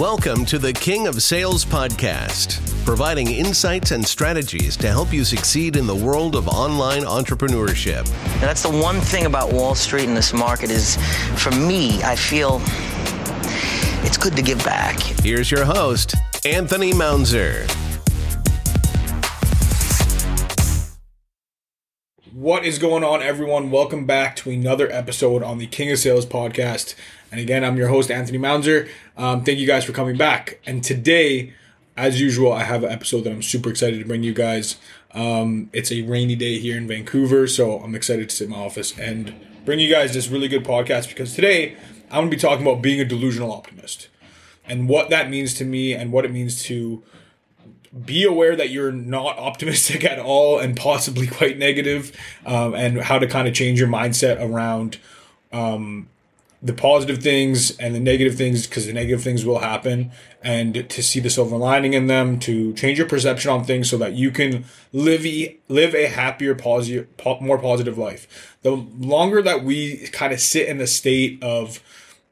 Welcome to the King of Sales podcast, providing insights and strategies to help you succeed in the world of online entrepreneurship. And that's the one thing about Wall Street in this market is, for me, I feel it's good to give back. Here's your host, Anthony Mounzer. What is going on, everyone? Welcome back to another episode on the King of Sales podcast. And again, I'm your host, Anthony Mounzer. Thank you guys for coming back. And today, as usual, I have an episode that I'm super excited to bring you guys. It's a rainy day here in Vancouver, so I'm excited to sit in my office and bring you guys this really good podcast, because today I'm going to be talking about being a delusional optimist and what that means to me and what it means to be aware that you're not optimistic at all and possibly quite negative, and how to kind of change your mindset around the positive things and the negative things, because the negative things will happen, and to see the silver lining in them, to change your perception on things so that you can live a happier, more positive life. The longer that we kind of sit in the state of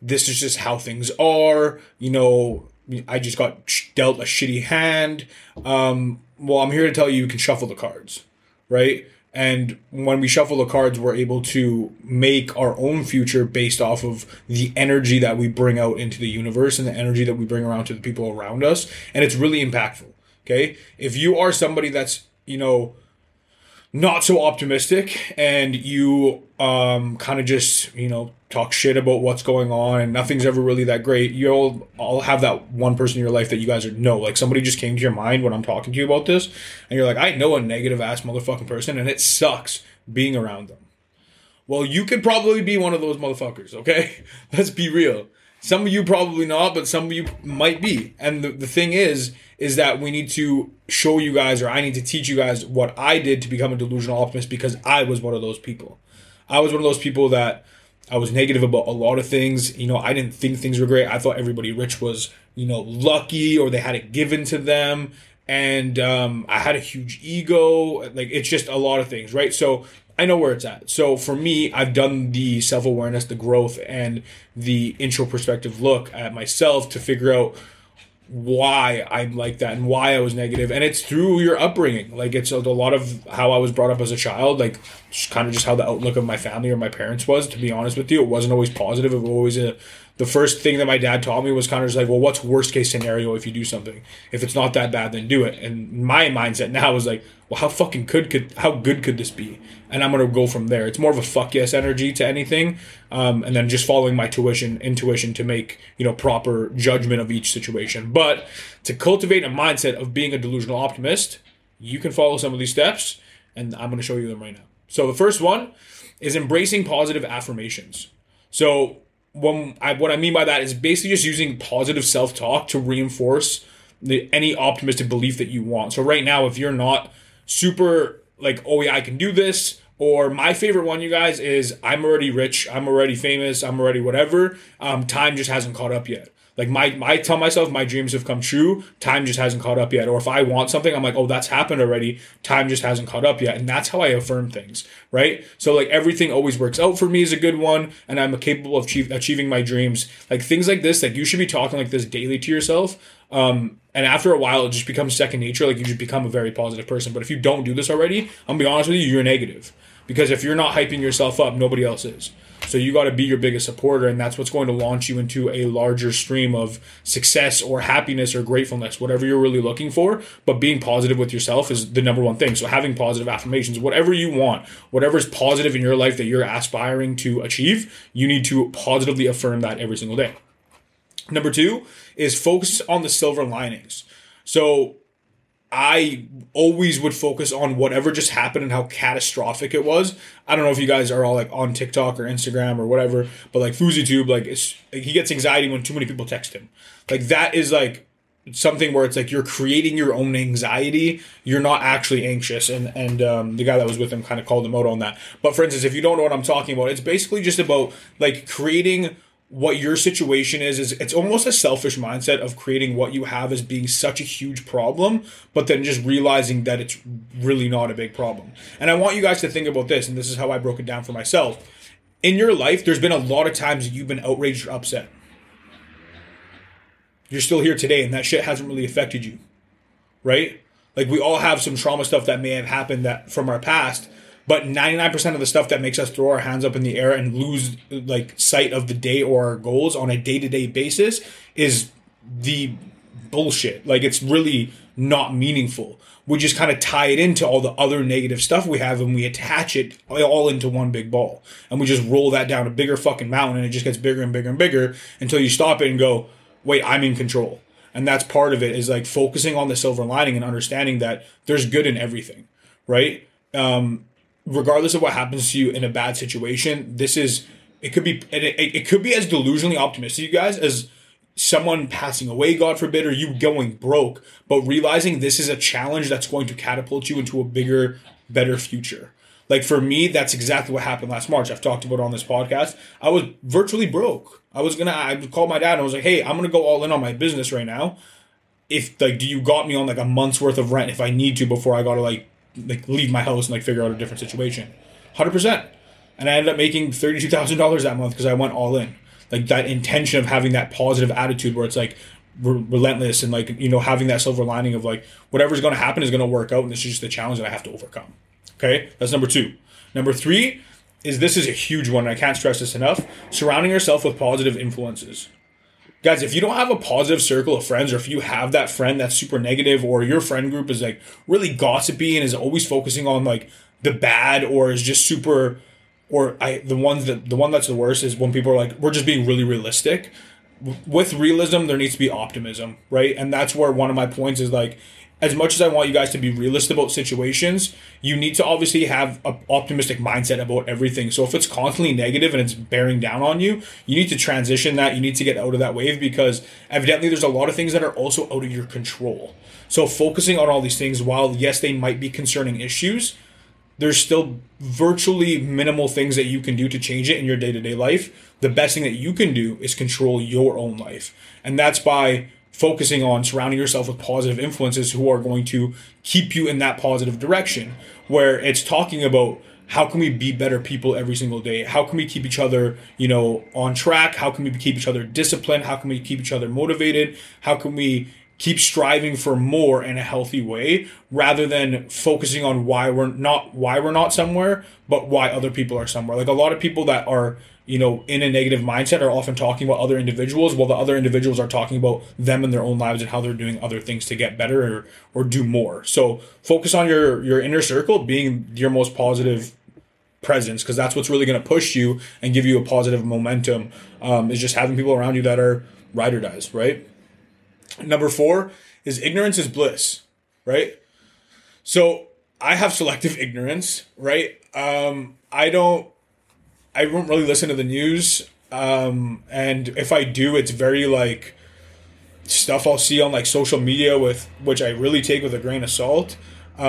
this is just how things are, you know, I just got dealt a shitty hand. Well, I'm here to tell you can shuffle the cards, right? And when we shuffle the cards, we're able to make our own future based off of the energy that we bring out into the universe and the energy that we bring around to the people around us. And it's really impactful, okay? If you are somebody that's, you know, not so optimistic and you kind of just, you know, talk shit about what's going on and nothing's ever really that great, you'll all have that one person in your life that you guys know. Like, somebody just came to your mind when I'm talking to you about this, and you're like, I know a negative ass motherfucking person and it sucks being around them. Well, you could probably be one of those motherfuckers, okay? Let's be real. Some of you probably not, but some of you might be. And the thing is that we need to show you guys, or I need to teach you guys what I did to become a delusional optimist, because I was one of those people. I was one of those people that I was negative about a lot of things. You know, I didn't think things were great. I thought everybody rich was, you know, lucky or they had it given to them. And I had a huge ego. Like, it's just a lot of things, right? So I know where it's at. So for me, I've done the self-awareness, the growth, and the introspective look at myself to figure out why I'm like that and why I was negative. And it's through your upbringing. Like, it's a lot of how I was brought up as a child, like kind of just how the outlook of my family or my parents was, to be honest with you. It wasn't always positive. It was always the first thing that my dad taught me was kind of just like, well, what's worst case scenario if you do something? If it's not that bad, then do it. And my mindset now is like, well, how fucking how good could this be? And I'm going to go from there. It's more of a fuck yes energy to anything. And then just following my intuition to make, you know, proper judgment of each situation. But to cultivate a mindset of being a delusional optimist, you can follow some of these steps, and I'm going to show you them right now. So the first one is embracing positive affirmations. So what I mean by that is basically just using positive self-talk to reinforce any optimistic belief that you want. So right now, if you're not super like, oh yeah, I can do this, or my favorite one, you guys, is I'm already rich, I'm already famous, I'm already whatever, time just hasn't caught up yet. Like, I tell myself my dreams have come true, time just hasn't caught up yet. Or if I want something, I'm like, oh, that's happened already, time just hasn't caught up yet. And that's how I affirm things, right? So, like, everything always works out for me is a good one, and I'm capable of achieving my dreams. Like, things like this, like, you should be talking like this daily to yourself. And after a while, it just becomes second nature. Like, you just become a very positive person. But if you don't do this already, I'm going to be honest with you, you're negative. Because if you're not hyping yourself up, nobody else is. So you got to be your biggest supporter, and that's what's going to launch you into a larger stream of success or happiness or gratefulness, whatever you're really looking for. But being positive with yourself is the number one thing. So having positive affirmations, whatever you want, whatever's positive in your life that you're aspiring to achieve, you need to positively affirm that every single day. Number two is focus on the silver linings. So I always would focus on whatever just happened and how catastrophic it was. I don't know if you guys are all like on TikTok or Instagram or whatever, but like FouseyTube, like, it's like he gets anxiety when too many people text him. Like, that is like something where it's like you're creating your own anxiety. You're not actually anxious. And the guy that was with him kind of called him out on that. But for instance, if you don't know what I'm talking about, it's basically just about like creating what your situation is it's almost a selfish mindset of creating what you have as being such a huge problem, but then just realizing that it's really not a big problem. And I want you guys to think about this, and this is how I broke it down for myself. In your life, there's been a lot of times that you've been outraged or upset. you're still here today and that shit hasn't really affected you, right? Like, we all have some trauma stuff that may have happened that from our past, but 99% of the stuff that makes us throw our hands up in the air and lose, like, sight of the day or our goals on a day-to-day basis is the bullshit. Like, it's really not meaningful. We just kind of tie it into all the other negative stuff we have and we attach it all into one big ball. And we just roll that down a bigger fucking mountain and it just gets bigger and bigger and bigger until you stop it and go, wait, I'm in control. And that's part of it, is like focusing on the silver lining and understanding that there's good in everything, right? Regardless of what happens to you in a bad situation, it could be as delusionally optimistic, you guys, as someone passing away, God forbid, or you going broke, but realizing this is a challenge that's going to catapult you into a bigger, better future. Like, for me, that's exactly what happened last March. I've talked about it on this podcast. I was virtually broke. I called my dad and I was like, hey, I'm going to go all in on my business right now. If, like, do you got me on like a month's worth of rent if I need to before I got to like leave my house and like figure out a different situation? 100%. And I ended up making $32,000 that month because I went all in. Like, that intention of having that positive attitude where it's like relentless and, like, you know, having that silver lining of like, whatever's going to happen is going to work out, and this is just the challenge that I have to overcome. Okay, that's number two. Number three is a huge one, and I can't stress this enough. Surrounding yourself with positive influences. Guys, if you don't have a positive circle of friends, or if you have that friend that's super negative, or your friend group is like really gossipy and is always focusing on like the bad, or is just super... The one that's the worst is when people are like, we're just being really realistic. With realism, there needs to be optimism, right? And that's where one of my points is, like, as much as I want you guys to be realistic about situations, you need to obviously have an optimistic mindset about everything. So if it's constantly negative and it's bearing down on you, you need to transition that. You need to get out of that wave, because evidently there's a lot of things that are also out of your control. So focusing on all these things, while yes, they might be concerning issues, there's still virtually minimal things that you can do to change it in your day-to-day life. The best thing that you can do is control your own life. And that's by focusing on surrounding yourself with positive influences who are going to keep you in that positive direction, where it's talking about how can we be better people every single day? How can we keep each other, you know, on track? How can we keep each other disciplined? How can we keep each other motivated? How can we keep striving for more in a healthy way, rather than focusing on why we're not somewhere, but why other people are somewhere. Like, a lot of people that are, you know, in a negative mindset are often talking about other individuals, while the other individuals are talking about them and their own lives and how they're doing other things to get better or do more. So focus on your inner circle being your most positive presence, because that's what's really going to push you and give you a positive momentum, is just having people around you that are ride or dies, right? Number four is ignorance is bliss, right? So I have selective ignorance, right? I don't really listen to the news. And if I do, it's very like stuff I'll see on like social media, with which I really take with a grain of salt. I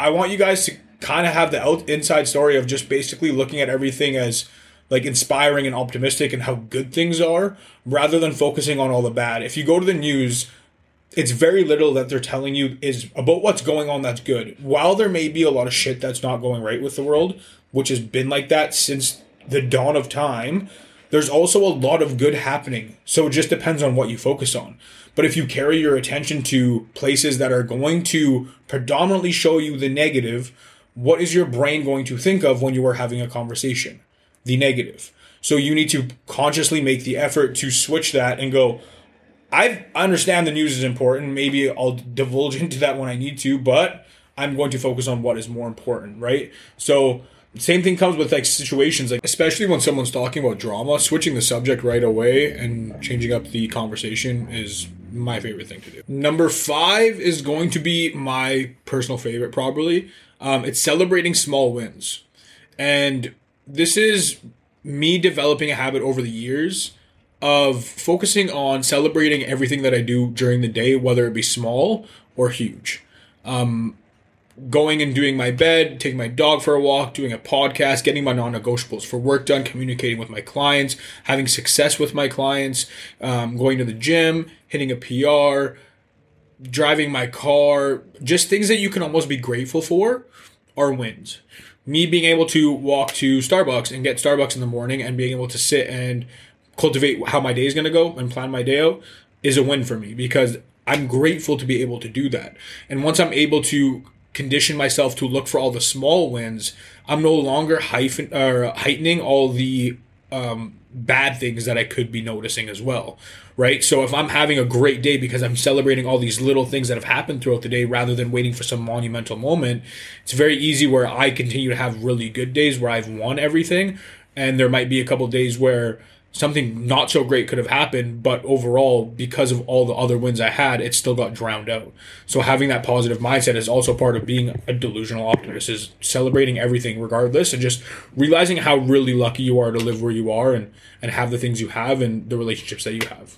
want you guys to kind of have the inside story of just basically looking at everything as like inspiring and optimistic and how good things are, rather than focusing on all the bad. If you go to the news, it's very little that they're telling you is about what's going on that's good. While there may be a lot of shit that's not going right with the world, which has been like that since the dawn of time, there's also a lot of good happening. So it just depends on what you focus on. But if you carry your attention to places that are going to predominantly show you the negative, what is your brain going to think of when you are having a conversation? The negative. So you need to consciously make the effort to switch that and go, I understand the news is important. Maybe I'll divulge into that when I need to, but I'm going to focus on what is more important, right? So same thing comes with like situations, like especially when someone's talking about drama, switching the subject right away and changing up the conversation is my favorite thing to do. Number five is going to be my personal favorite, probably. It's celebrating small wins. And this is me developing a habit over the years of focusing on celebrating everything that I do during the day, whether it be small or huge. Going and doing my bed, taking my dog for a walk, doing a podcast, getting my non-negotiables for work done, communicating with my clients, having success with my clients, going to the gym, hitting a PR, driving my car, just things that you can almost be grateful for are wins. Me being able to walk to Starbucks and get Starbucks in the morning and being able to sit and cultivate how my day is going to go and plan my day out is a win for me, because I'm grateful to be able to do that. And once I'm able to condition myself to look for all the small wins, I'm no longer heightening all the bad things that I could be noticing as well, right? So if I'm having a great day because I'm celebrating all these little things that have happened throughout the day rather than waiting for some monumental moment, it's very easy where I continue to have really good days where I've won everything, and there might be a couple of days where something not so great could have happened, but overall, because of all the other wins I had, it still got drowned out. So having that positive mindset is also part of being a delusional optimist, is celebrating everything regardless and just realizing how really lucky you are to live where you are and have the things you have and the relationships that you have.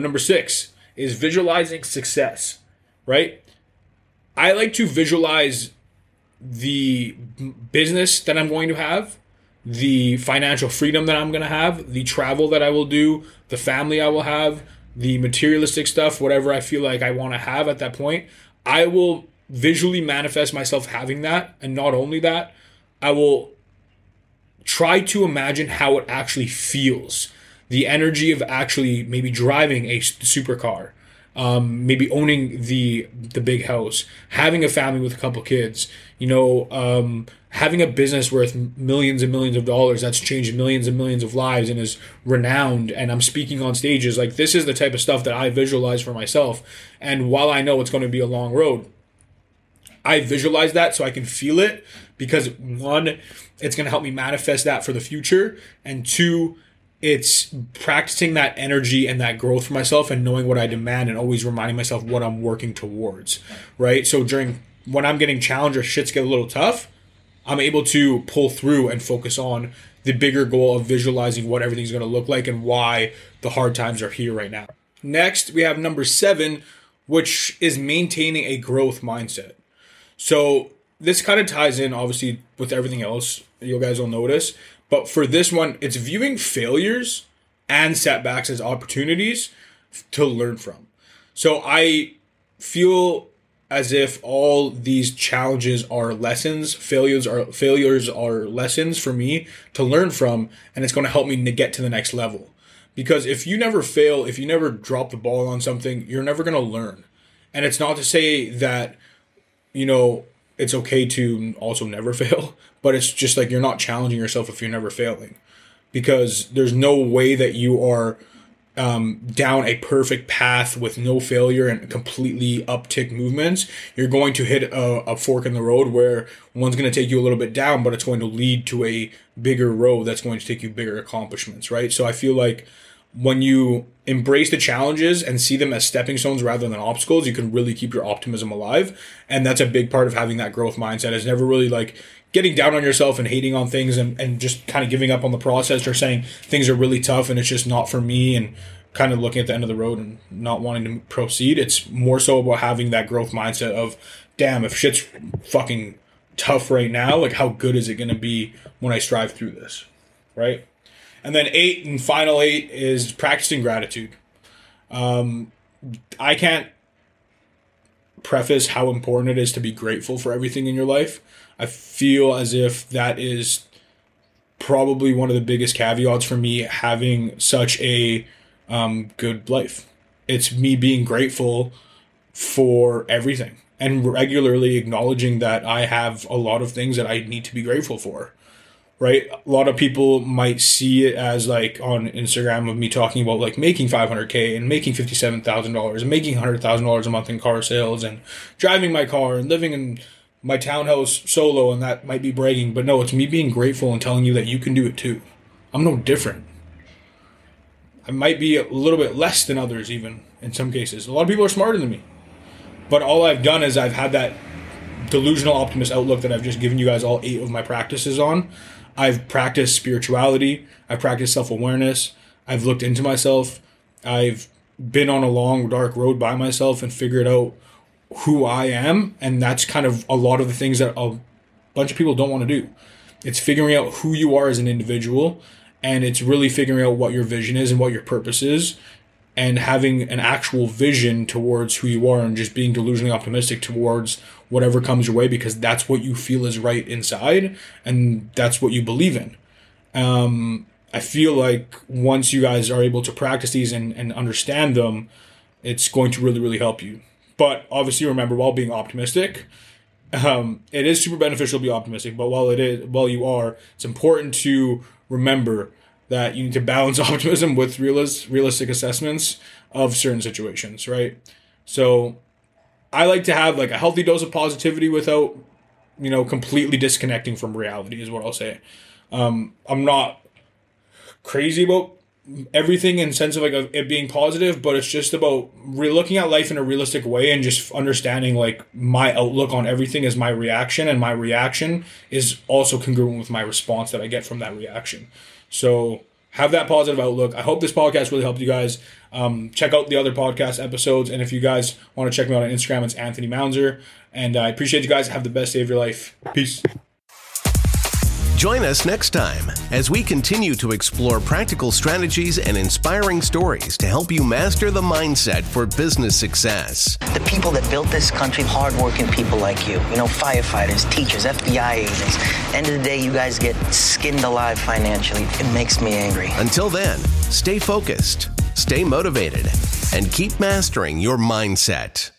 Number six is visualizing success, right? I like to visualize the business that I'm going to have, the financial freedom that I'm going to have, the travel that I will do, the family I will have, the materialistic stuff, whatever I feel like I want to have at that point. I will visually manifest myself having that. And not only that, I will try to imagine how it actually feels. The energy of actually maybe driving a supercar, maybe owning the big house, having a family with a couple kids, having a business worth millions and millions of dollars that's changed millions and millions of lives and is renowned, and I'm speaking on stages. Like, this is the type of stuff that I visualize for myself. And while I know it's going to be a long road, I visualize that so I can feel it, because 1, it's going to help me manifest that for the future, and 2, it's practicing that energy and that growth for myself and knowing what I demand and always reminding myself what I'm working towards, right? So when I'm getting challenged or shit's get a little tough, I'm able to pull through and focus on the bigger goal of visualizing what everything's going to look like and why the hard times are here right now. Next, we have number 7, which is maintaining a growth mindset. So this kind of ties in, obviously, with everything else you guys will notice. But for this one, it's viewing failures and setbacks as opportunities to learn from. So I feel as if all these challenges are lessons, failures are lessons for me to learn from, and it's going to help me to get to the next level. Because if you never fail, if you never drop the ball on something, you're never going to learn. And it's not to say that, it's okay to also never fail, but it's just like you're not challenging yourself if you're never failing, because there's no way that you are down a perfect path with no failure and completely uptick movements. You're going to hit a fork in the road where one's going to take you a little bit down, but it's going to lead to a bigger road that's going to take you bigger accomplishments, right? So I feel like when you embrace the challenges and see them as stepping stones rather than obstacles, you can really keep your optimism alive. And that's a big part of having that growth mindset, is never really like getting down on yourself and hating on things and just kind of giving up on the process, or saying things are really tough and it's just not for me and kind of looking at the end of the road and not wanting to proceed. It's more so about having that growth mindset of, damn, if shit's fucking tough right now, like how good is it going to be when I strive through this, right? And then 8, and final 8, is practicing gratitude. I can't preface how important it is to be grateful for everything in your life. I feel as if that is probably one of the biggest caveats for me having such a good life. It's me being grateful for everything and regularly acknowledging that I have a lot of things that I need to be grateful for. Right? A lot of people might see it as like on Instagram of me talking about like making $500K and making $57,000 and making $100,000 a month in car sales and driving my car and living in my townhouse solo, and that might be bragging, but no, it's me being grateful and telling you that you can do it too. I'm no different. I might be a little bit less than others even in some cases. A lot of people are smarter than me. But all I've done is I've had that delusional optimist outlook that I've just given you guys all 8 of my practices on. I've practiced spirituality. I've practiced self-awareness. I've looked into myself. I've been on a long, dark road by myself and figured out who I am. And that's kind of a lot of the things that a bunch of people don't want to do. It's figuring out who you are as an individual. And it's really figuring out what your vision is and what your purpose is. And having an actual vision towards who you are, and just being delusionally optimistic towards whatever comes your way, because that's what you feel is right inside and that's what you believe in. I feel like once you guys are able to practice these and understand them, it's going to really, really help you. But obviously, remember, while being optimistic, it is super beneficial to be optimistic. But while you are, it's important to remember that you need to balance optimism with realistic assessments of certain situations, right? So I like to have like a healthy dose of positivity without, completely disconnecting from reality is what I'll say. I'm not crazy about everything in the sense of like it being positive, but it's just about looking at life in a realistic way and just understanding like my outlook on everything is my reaction, and my reaction is also congruent with my response that I get from that reaction. So have that positive outlook. I hope this podcast really helped you guys. Check out the other podcast episodes. And if you guys want to check me out on Instagram, it's Anthony Mounzer. And I appreciate you guys. Have the best day of your life. Peace. Join us next time as we continue to explore practical strategies and inspiring stories to help you master the mindset for business success. The people that built this country, hardworking people like you, firefighters, teachers, FBI agents. End of the day, you guys get skinned alive financially. It makes me angry. Until then, stay focused, stay motivated, and keep mastering your mindset.